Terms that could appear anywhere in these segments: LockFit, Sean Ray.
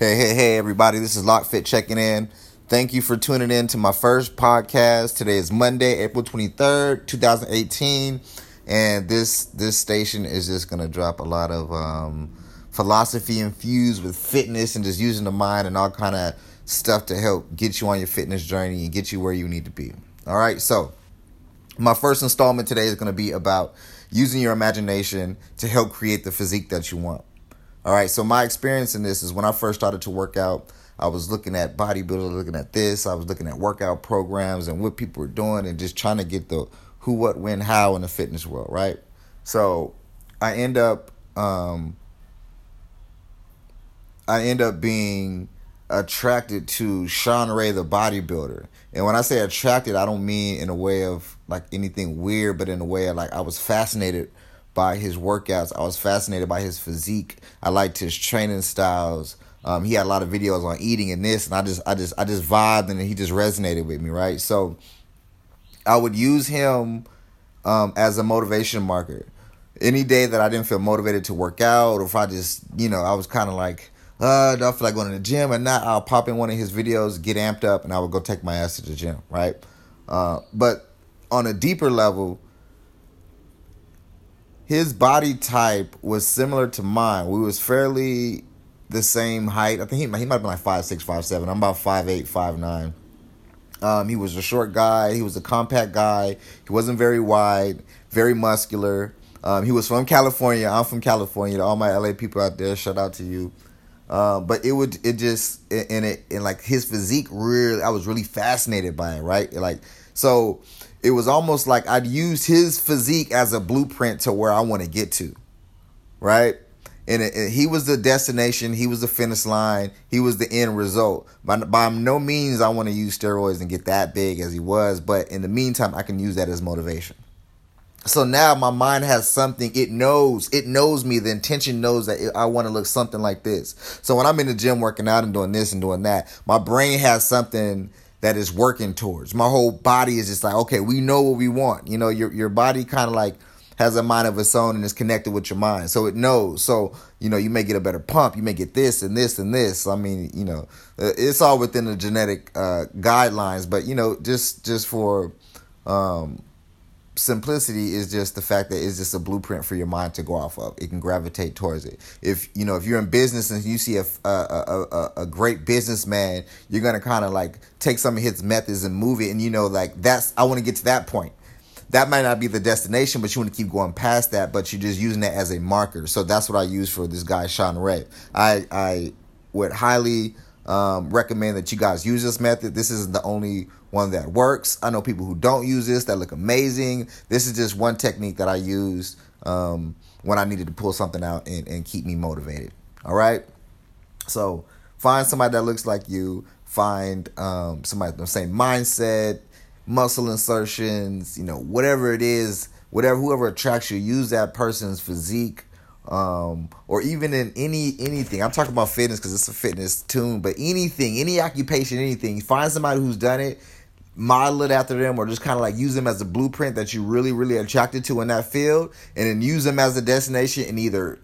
Hey, everybody, this is LockFit checking in. Thank you for tuning in to my first podcast. Today is Monday, April 23rd, 2018. And this station is just going to drop a lot of philosophy infused with fitness and just using the mind and all kind of stuff to help get you on your fitness journey and get you where you need to be. All right, so my first installment today is going to be about using your imagination to help create the physique that you want. All right, so my experience in this is when I first started to work out, I was looking at bodybuilders, looking at this, I was looking at workout programs and what people were doing and just trying to get the who, what, when, how in the fitness world, right? So I end up being attracted to Sean Ray, the bodybuilder. And when I say attracted, I don't mean in a way of like anything weird, but in a way of like I was fascinated by his workouts. I was fascinated by his physique. I liked his training styles. He had a lot of videos on eating and this, and I just vibed, and he just resonated with me, right? So I would use him as a motivation marker. Any day that I didn't feel motivated to work out, or if I just, I was kind of like, do I feel like going to the gym or not? I'll pop in one of his videos, get amped up, and I would go take my ass to the gym, right? But on a deeper level, his body type was similar to mine. We was fairly the same height. I think he might have been like 5'6", 5'7". I'm about 5'8", 5'9". He was a short guy. He was a compact guy. He wasn't very wide, very muscular. He was from California. I'm from California. To all my LA people out there, shout out to you. But his physique really, I was really fascinated by it, right? So it was almost like I'd use his physique as a blueprint to where I want to get to, right? And he was the destination. He was the finish line. He was the end result. By no means I want to use steroids and get that big as he was, but in the meantime, I can use that as motivation. So now my mind has something. It knows me. The intention knows that I want to look something like this. So when I'm in the gym working out and doing this and doing that, my brain has something that is working towards. My whole body is just like, okay, we know what we want. Your body kind of like has a mind of its own and is connected with your mind. So it knows. So, you may get a better pump. You may get this and this and this. I mean, it's all within the genetic guidelines. But, just for simplicity is just the fact that it's just a blueprint for your mind to go off of. It can gravitate towards it. If, if you're in business and you see a great businessman, you're going to kind of like take some of his methods and move it. And, I want to get to that point. That might not be the destination, but you want to keep going past that, but you're just using that as a marker. So that's what I use for this guy, Sean Ray. I would highly recommend that you guys use this method. This isn't the only one that works. I know people who don't use this that look amazing. This is just one technique that I used when I needed to pull something out and keep me motivated. All right. So find somebody that looks like you. Find somebody with the same mindset, muscle insertions, whatever it is, whoever attracts you, use that person's physique. Or even in anything. I'm talking about fitness because it's a fitness tune, but anything, any occupation, anything, find somebody who's done it, model it after them, or just kind of like use them as a blueprint that you really, really attracted to in that field, and then use them as a destination and either,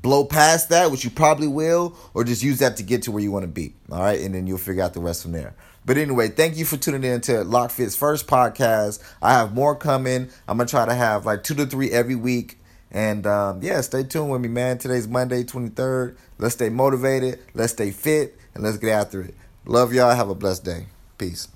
blow past that, which you probably will, or just use that to get to where you want to be. All right. And then you'll figure out the rest from there. But anyway, thank you for tuning in to LockFit's first podcast. I have more coming. I'm going to try to have like 2 to 3 every week. And stay tuned with me, man. Today's Monday, 23rd. Let's stay motivated. Let's stay fit. And let's get after it. Love y'all. Have a blessed day. Peace.